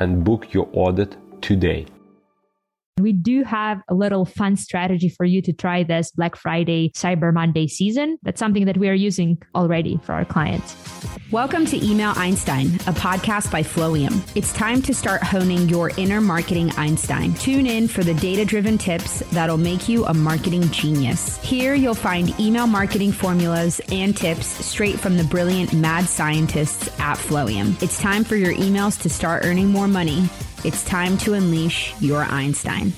and book your audit today. We do have a little fun strategy for you to try this Black Friday, Cyber Monday season. That's something that we are using already for our clients. Welcome to Email Einstein, a podcast by Flowium. It's time to start honing your inner marketing Einstein. Tune in for the data-driven tips that'll make you a marketing genius. Here you'll find email marketing formulas and tips straight from the brilliant mad scientists at Flowium. It's time for your emails to start earning more money. It's time to unleash your Einstein.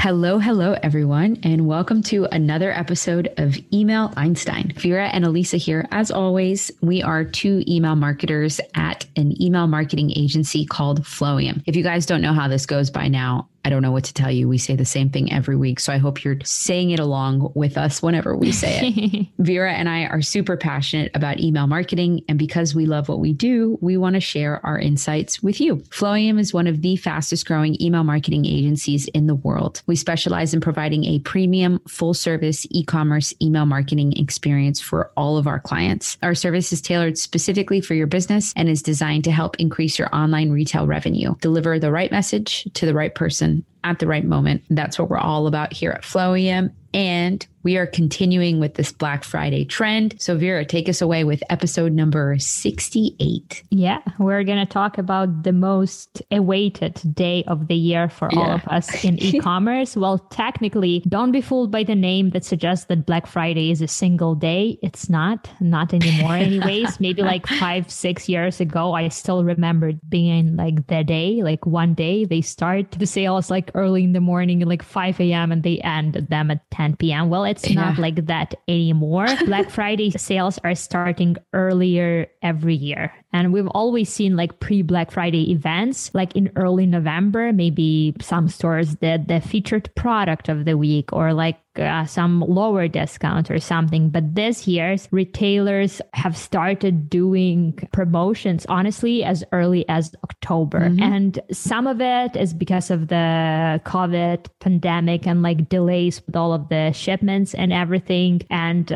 Hello, everyone, and welcome to another episode of Email Einstein. Vera and Elisa here. As always, we are two email marketers at an email marketing agency called Flowium. If you guys don't know how this goes by now, I don't know what to tell you. We say the same thing every week. So I hope you're saying it along with us whenever we say it. Vera and I are super passionate about email marketing. And because we love what we do, we want to share our insights with you. Flowium is one of the fastest growing email marketing agencies in the world. We specialize in providing a premium, full service e-commerce email marketing experience for all of our clients. Our service is tailored specifically for your business and is designed to help increase your online retail revenue, deliver the right message to the right person at the right moment. That's what we're all about here at Flowium. And we are continuing with this Black Friday trend. So Vera, take us away with episode number 68. Yeah, we're going to talk about the most awaited day of the year for all of us in e-commerce. Well, technically, don't be fooled by the name that suggests that Black Friday is a single day. It's not anymore anyways. Maybe like 5-6 years ago, I still remembered being like the day, like one day they start the sales like early in the morning, like 5 a.m. and they end them at 10 p.m. Well, it's not like that anymore. Black Friday sales are starting earlier every year. And we've always seen like pre-Black Friday events, like in early November, maybe some stores did the featured product of the week or like some lower discount or something. But this year's retailers have started doing promotions, honestly, as early as October. Mm-hmm. And some of it is because of the COVID pandemic and like delays with all of the shipments and everything. And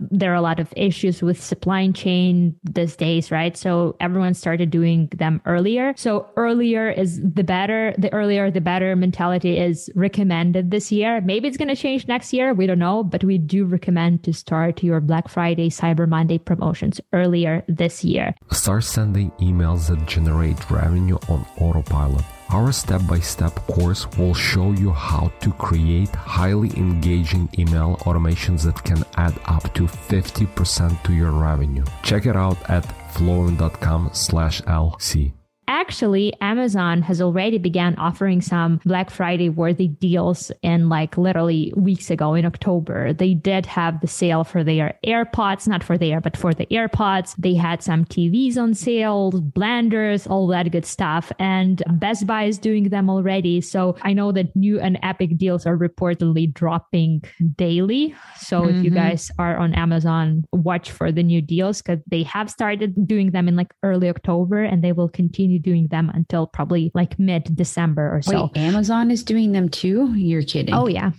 there are a lot of issues with supply chain these days, right? So everyone started doing them earlier. So earlier is the better. The earlier, the better mentality is recommended this year. Maybe it's going to change next year, we don't know, but we do recommend to start your Black Friday, Cyber Monday promotions earlier this year. Start sending emails that generate revenue on autopilot. Our step-by-step course will show you how to create highly engaging email automations that can add up to 50% to your revenue. Check it out at flowium.com/LC. Actually, Amazon has already began offering some Black Friday worthy deals in like literally weeks ago in October. They did have the sale for their AirPods, not for their, but for the AirPods. They had some TVs on sale, blenders, all that good stuff. And Best Buy is doing them already. So I know that new and epic deals are reportedly dropping daily. So if you guys are on Amazon, watch for the new deals because they have started doing them in like early October and they will continue doing them until probably like mid-December or so. Wait, Amazon is doing them too? You're kidding. Oh yeah.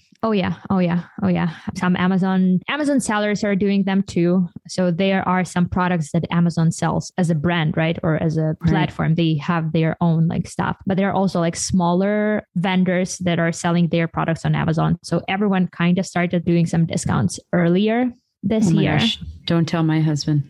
Some Amazon sellers are doing them too. So there are some products that Amazon sells as a brand, right? Or as a platform. They have their own like stuff, but there are also like smaller vendors that are selling their products on Amazon. So everyone kind of started doing some discounts earlier this year. Gosh. Don't tell my husband.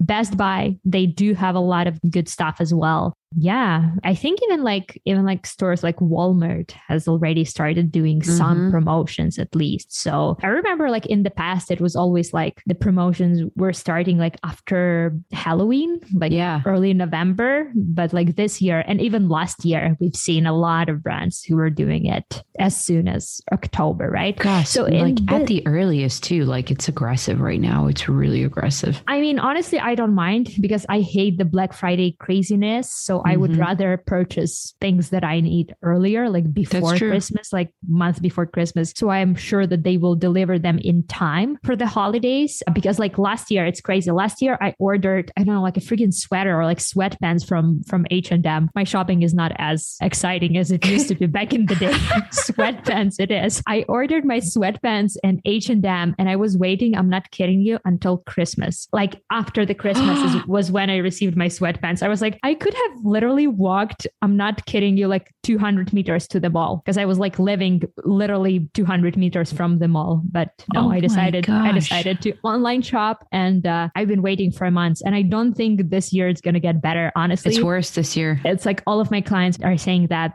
Best Buy, they do have a lot of good stuff as well. Yeah, I think even like stores like Walmart has already started doing some promotions at least. So I remember like in the past, it was always like the promotions were starting like after Halloween, like early November. But like this year and even last year, we've seen a lot of brands who were doing it as soon as October, right? Gosh, so like at the earliest too, like it's aggressive right now. It's really aggressive. I mean, honestly, I don't mind because I hate the Black Friday craziness. So I would rather purchase things that I need earlier, like before Christmas, like months before Christmas. So I'm sure that they will deliver them in time for the holidays. Because like last year, it's crazy. Last year I ordered, I don't know, like a freaking sweater or like sweatpants from H&M. My shopping is not as exciting as it used to be back in the day. Sweatpants it is. I ordered my sweatpants and H&M and I was waiting, I'm not kidding you, until Christmas. Like after the Christmas was when I received my sweatpants. I was like, I could have literally walked, I'm not kidding you, like 200 meters to the mall because I was like living literally 200 meters from the mall. But no, I decided to online shop and I've been waiting for months and I don't think this year it's going to get better. Honestly, it's worse this year. It's like all of my clients are saying that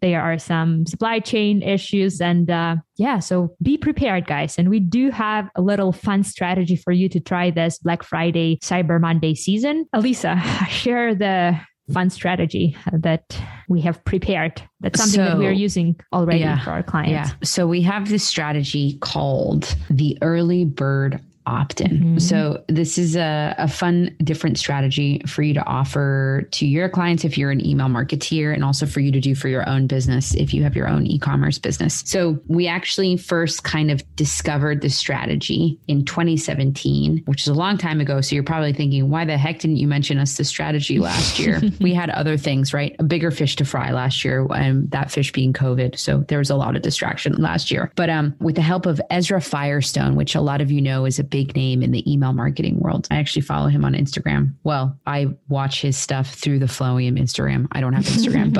there are some supply chain issues and yeah, so be prepared, guys. And we do have a little fun strategy for you to try this Black Friday, Cyber Monday season. Alisa, share the fun strategy that we have prepared. That's something that we're using already for our clients. Yeah. So we have this strategy called the early bird opt-in. So this is a fun, different strategy for you to offer to your clients if you're an email marketeer and also for you to do for your own business if you have your own e-commerce business. So we actually first kind of discovered this strategy in 2017, which is a long time ago. So you're probably thinking, why the heck didn't you mention us this strategy last year? We had other things, right? A bigger fish to fry last year, and that fish being COVID. So there was a lot of distraction last year. But with the help of Ezra Firestone, which a lot of you know is a big name in the email marketing world. I actually follow him on Instagram. Well, I watch his stuff through the Flowium Instagram. I don't have Instagram,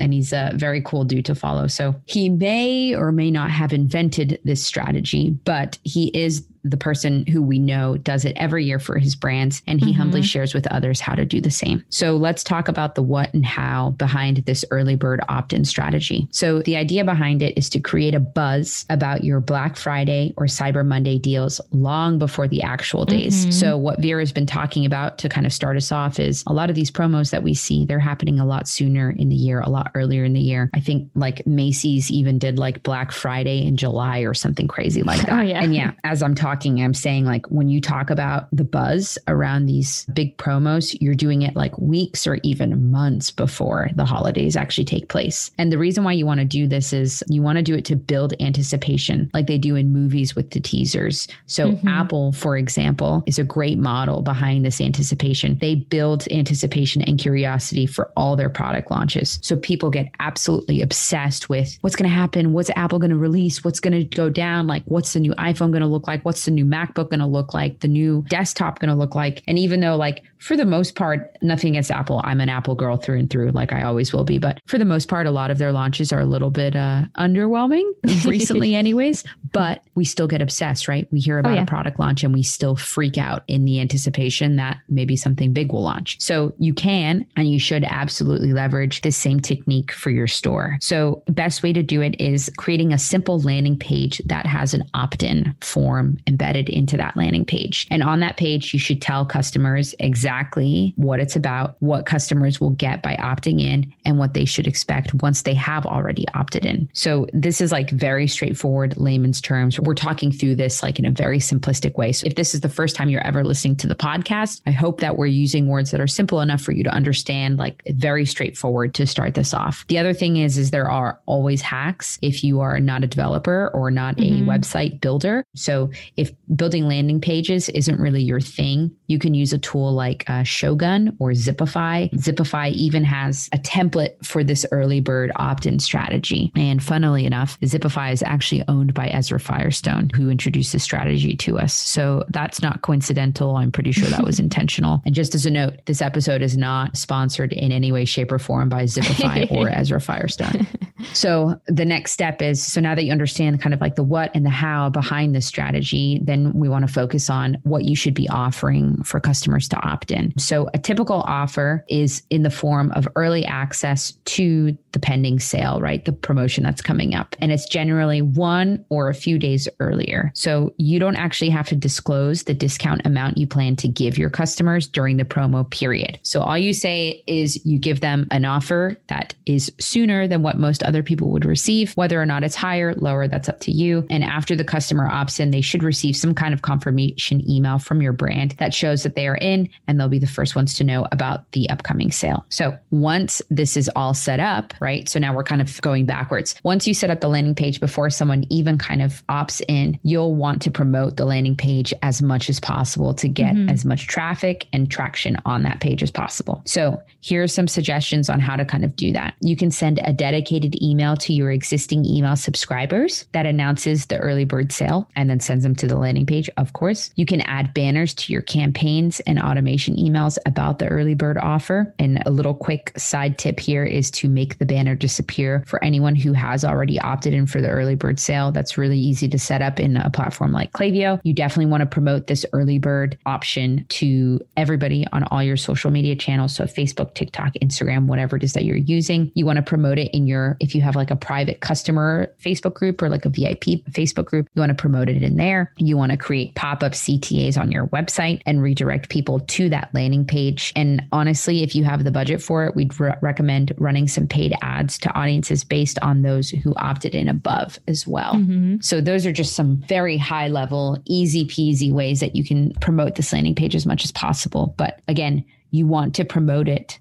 and he's a very cool dude to follow. So he may or may not have invented this strategy, but he is the person who we know does it every year for his brands. And he humbly shares with others how to do the same. So let's talk about the what and how behind this early bird opt-in strategy. So the idea behind it is to create a buzz about your Black Friday or Cyber Monday deals long before the actual days. So what Vera's been talking about to kind of start us off is a lot of these promos that we see, they're happening a lot sooner in the year, a lot earlier in the year. I think like Macy's even did like Black Friday in July or something crazy like that. Oh, yeah. And yeah, as I'm talking, I'm saying like when you talk about the buzz around these big promos, you're doing it like weeks or even months before the holidays actually take place. And the reason why you want to do this is you want to do it to build anticipation like they do in movies with the teasers. So Apple, for example, is a great model behind this anticipation. They build anticipation and curiosity for all their product launches. So people get absolutely obsessed with what's going to happen. What's Apple going to release? What's going to go down? Like what's the new iPhone going to look like? What's the new MacBook going to look like? The new desktop going to look like? And even though like for the most part, nothing against Apple, I'm an Apple girl through and through, like I always will be. But for the most part, a lot of their launches are a little bit underwhelming recently anyways, but we still get obsessed, right? We hear about a product launch and we still freak out in the anticipation that maybe something big will launch. So you can, and you should absolutely leverage this same technique for your store. So best way to do it is creating a simple landing page that has an opt-in form embedded into that landing page. And on that page, you should tell customers exactly what it's about, what customers will get by opting in, and what they should expect once they have already opted in. So this is like very straightforward layman's terms. We're talking through this like in a very simplistic way. So if this is the first time you're ever listening to the podcast, I hope that we're using words that are simple enough for you to understand, like very straightforward to start this off. The other thing is there are always hacks if you are not a developer or not a website builder. So if building landing pages isn't really your thing, you can use a tool like Shogun or Zipify. Zipify even has a template for this early bird opt-in strategy. And funnily enough, Zipify is actually owned by Ezra Firestone, who introduced this strategy to us. So that's not coincidental. I'm pretty sure that was intentional. And just as a note, this episode is not sponsored in any way, shape, or form by Zipify or Ezra Firestone. So the next step is, so now that you understand kind of like the what and the how behind this strategy, then we want to focus on what you should be offering for customers to opt in. So a typical offer is in the form of early access to the pending sale, right? The promotion that's coming up. And it's generally one or a few days earlier. So you don't actually have to disclose the discount amount you plan to give your customers during the promo period. So all you say is you give them an offer that is sooner than what most other people would receive. Whether or not it's higher, lower, that's up to you. And after the customer opts in, they should receive some kind of confirmation email from your brand that shows that they are in, and they'll be the first ones to know about the upcoming sale. So once this is all set up, right? So now we're kind of going backwards. Once you set up the landing page before someone even kind of opts in, you'll want to promote the landing page as much as possible to get as much traffic and traction on that page as possible. So here are some suggestions on how to kind of do that. You can send a dedicated email to your existing email subscribers that announces the early bird sale and then sends them to the landing page, of course. You can add banners to your campaigns and automation emails about the early bird offer. And a little quick side tip here is to make the banner disappear for anyone who has already opted in for the early bird sale. That's really easy to set up in a platform like Klaviyo. You definitely want to promote this early bird option to everybody on all your social media channels. So Facebook, TikTok, Instagram, whatever it is that you're using. You want to promote it in your, if you have like a private customer Facebook group or like a VIP Facebook group, you want to promote it in there. You want to create pop-up CTAs on your website and redirect people to that landing page. And honestly, if you have the budget for it, we'd recommend running some paid ads to audiences based on those who opted in above as well. So those are just some very high level, easy peasy ways that you can promote this landing page as much as possible. But again, you want to promote it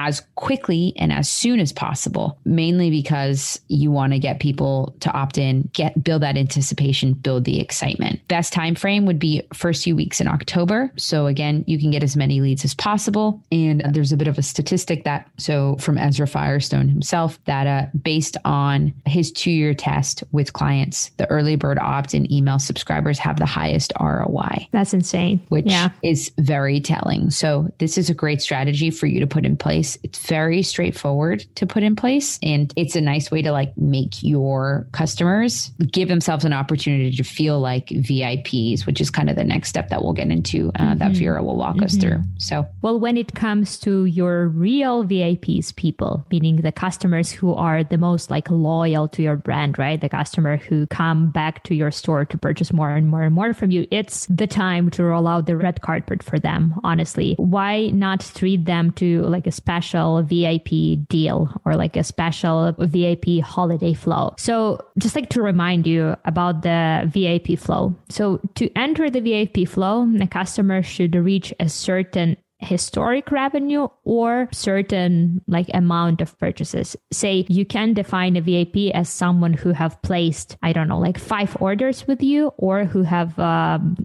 as quickly and as soon as possible, mainly because you want to get people to opt in, build that anticipation, build the excitement. Best time frame would be first few weeks in October. So again, you can get as many leads as possible. And there's a bit of a statistic that, so from Ezra Firestone himself, that based on his 2-year test with clients, the early bird opt-in email subscribers have the highest ROI. That's insane. Which is very telling. So this is a great strategy for you to put in place. It's very straightforward to put in place. And it's a nice way to like make your customers give themselves an opportunity to feel like VIPs, which is kind of the next step that we'll get into that Vera will walk us through. So, well, when it comes to your real VIPs people, meaning the customers who are the most like loyal to your brand, right? The customer who come back to your store to purchase more and more and more from you, it's the time to roll out the red carpet for them, honestly. Why not treat them to like a special VIP deal or like a special VIP holiday flow? So just like to remind you about the VIP flow. So to enter the VIP flow, the customer should reach a certain historic revenue or certain like amount of purchases. Say you can define a VIP as someone who have placed, I don't know, like 5 orders with you or who have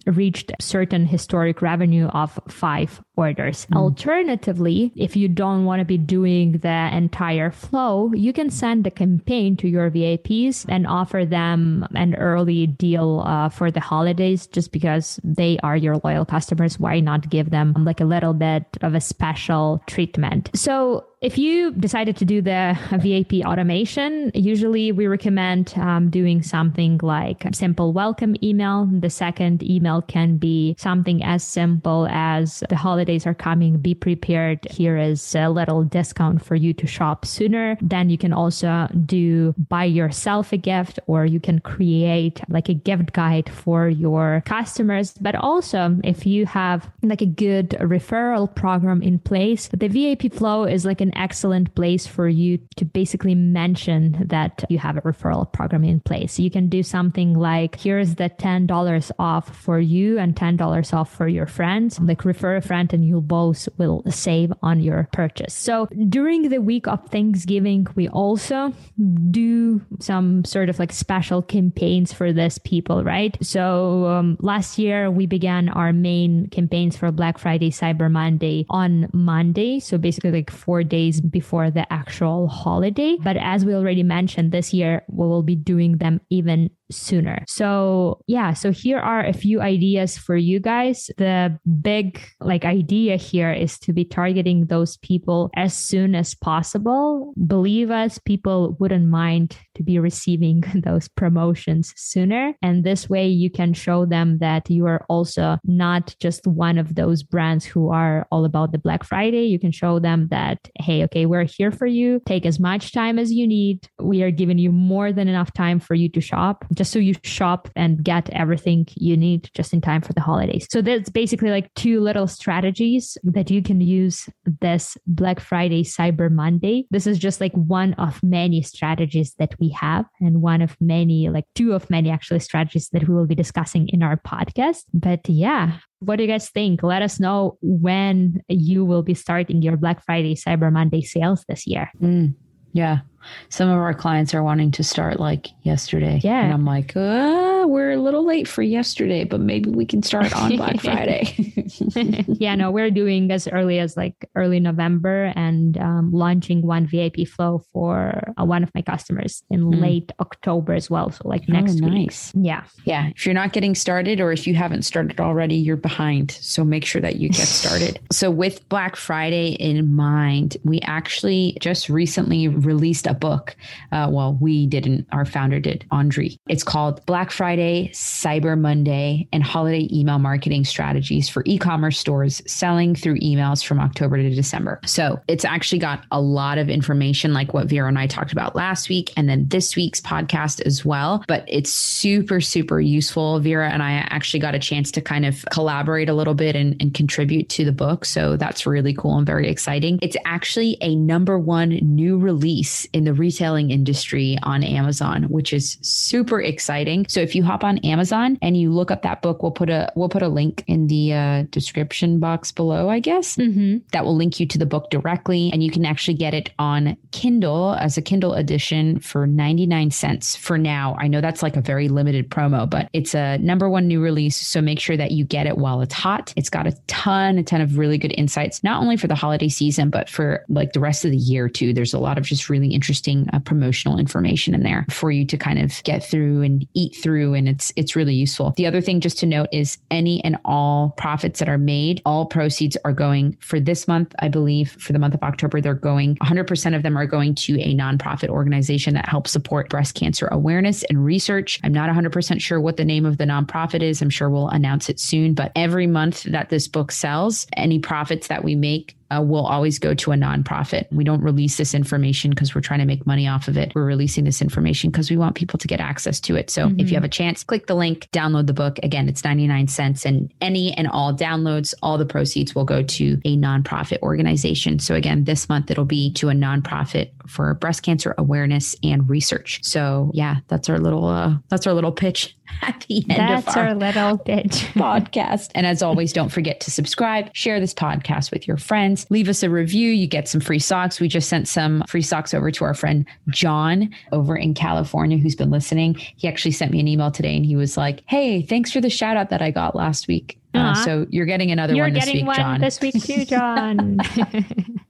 reached certain historic revenue of 5 orders. Alternatively, if you don't want to be doing the entire flow, you can send a campaign to your VIPs and offer them an early deal for the holidays, just because they are your loyal customers. Why not give them like a little bit of a special treatment? So if you decided to do the VIP automation, usually we recommend doing something like a simple welcome email. The second email can be something as simple as the holidays are coming, be prepared. Here is a little discount for you to shop sooner. Then you can also do buy yourself a gift, or you can create like a gift guide for your customers. But also if you have like a good referral program in place, the VIP flow is like an excellent place for you to basically mention that you have a referral program in place. You can do something like, here's the $10 off for you and $10 off for your friends. Like refer a friend and you both will save on your purchase. So during the week of Thanksgiving, we also do some sort of like special campaigns for these people, right? So last year we began our main campaigns for Black Friday, Cyber Monday on Monday. So basically like 4 days before the actual holiday. But as we already mentioned, this year we will be doing them even sooner. So yeah, so here are a few ideas for you guys. The big like idea here is to be targeting those people as soon as possible. Believe us, people wouldn't mind to be receiving those promotions sooner. And this way you can show them that you are also not just one of those brands who are all about the Black Friday. You can show them that, hey, okay, we're here for you. Take as much time as you need. We are giving you more than enough time for you to shop. Just just so you shop and get everything you need just in time for the holidays. So that's basically like two little strategies that you can use this Black Friday, Cyber Monday. This is just like one of many strategies that we have, and one of many, like two of many actually strategies that we will be discussing in our podcast. But yeah, what do you guys think? Let us know when you will be starting your Black Friday, Cyber Monday sales this year. Yeah. Some of our clients are wanting to start like yesterday. Yeah. And I'm like, we're a little late for yesterday, but maybe we can start on Black Friday. Yeah, no, we're doing as early as like early November, and launching one VIP flow for one of my customers in late October as well. So like next week. Yeah. Yeah. If you're not getting started, or if you haven't started already, you're behind. So make sure that you get started. So with Black Friday in mind, we actually just recently released a book. Well, we didn't. Our founder did, Andre. It's called Black Friday, Cyber Monday, and Holiday Email Marketing Strategies for E-commerce Stores Selling Through Emails from October to December. So it's actually got a lot of information, like what Vera and I talked about last week, and then this week's podcast as well. But it's super, super useful. Vera and I actually got a chance to kind of collaborate a little bit and contribute to the book. So that's really cool and very exciting. It's actually a #1 new release in the retailing industry on Amazon, which is super exciting. So if you hop on Amazon and you look up that book, we'll put a link in the description box below, I guess. That will link you to the book directly, and you can actually get it on Kindle as a Kindle edition for 99 cents for now. I know that's like a very limited promo, but it's a #1 new release. So make sure that you get it while it's hot. It's got a ton of really good insights, not only for the holiday season, but for like the rest of the year too. There's a lot of just really interesting promotional information in there for you to kind of get through and eat through. And it's really useful. The other thing just to note is any and all profits that are made, all proceeds are going for this month. I believe for the month of October, they're going 100% of them are going to a nonprofit organization that helps support breast cancer awareness and research. I'm not 100% sure what the name of the nonprofit is. I'm sure we'll announce it soon, but every month that this book sells, any profits that we make will always go to a nonprofit. We don't release this information because we're trying to make money off of it. We're releasing this information because we want people to get access to it. So if you have a chance, click the link, download the book. Again, it's 99 cents, and any and all downloads, all the proceeds will go to a nonprofit organization. So again, this month, it'll be to a nonprofit for breast cancer awareness and research. So yeah, that's our little pitch at the end of our little pitch podcast. And as always, don't forget to subscribe, share this podcast with your friends. Leave us a review. You get some free socks. We just sent some free socks over to our friend John over in California, who's been listening. He actually sent me an email today, and he was like, "Hey, thanks for the shout out that I got last week." So you're getting one this week too, John.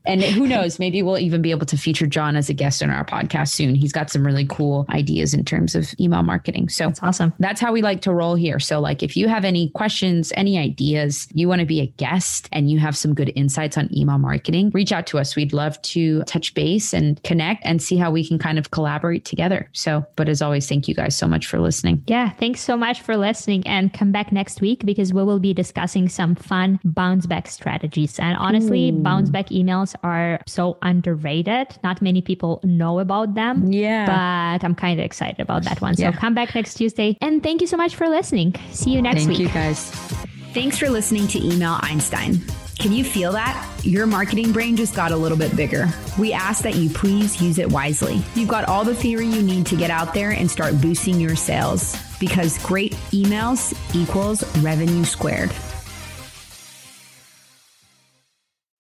And who knows, maybe we'll even be able to feature John as a guest on our podcast soon. He's got some really cool ideas in terms of email marketing. So that's awesome. That's how we like to roll here. So like, if you have any questions, any ideas, you want to be a guest and you have some good insights on email marketing, reach out to us. We'd love to touch base and connect and see how we can kind of collaborate together. So, but as always, thank you guys so much for listening. Yeah. Thanks so much for listening, and come back next week because we will be discussing some fun bounce back strategies. And honestly, bounce back emails are so underrated. Not many people know about them. Yeah. But I'm kind of excited about that one. So come back next Tuesday. And thank you so much for listening. See you next week. Thank you guys. Thanks for listening to Email Einstein. Can you feel that? Your marketing brain just got a little bit bigger. We ask that you please use it wisely. You've got all the theory you need to get out there and start boosting your sales, because great emails equals revenue squared.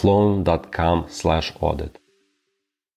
flown.com/audit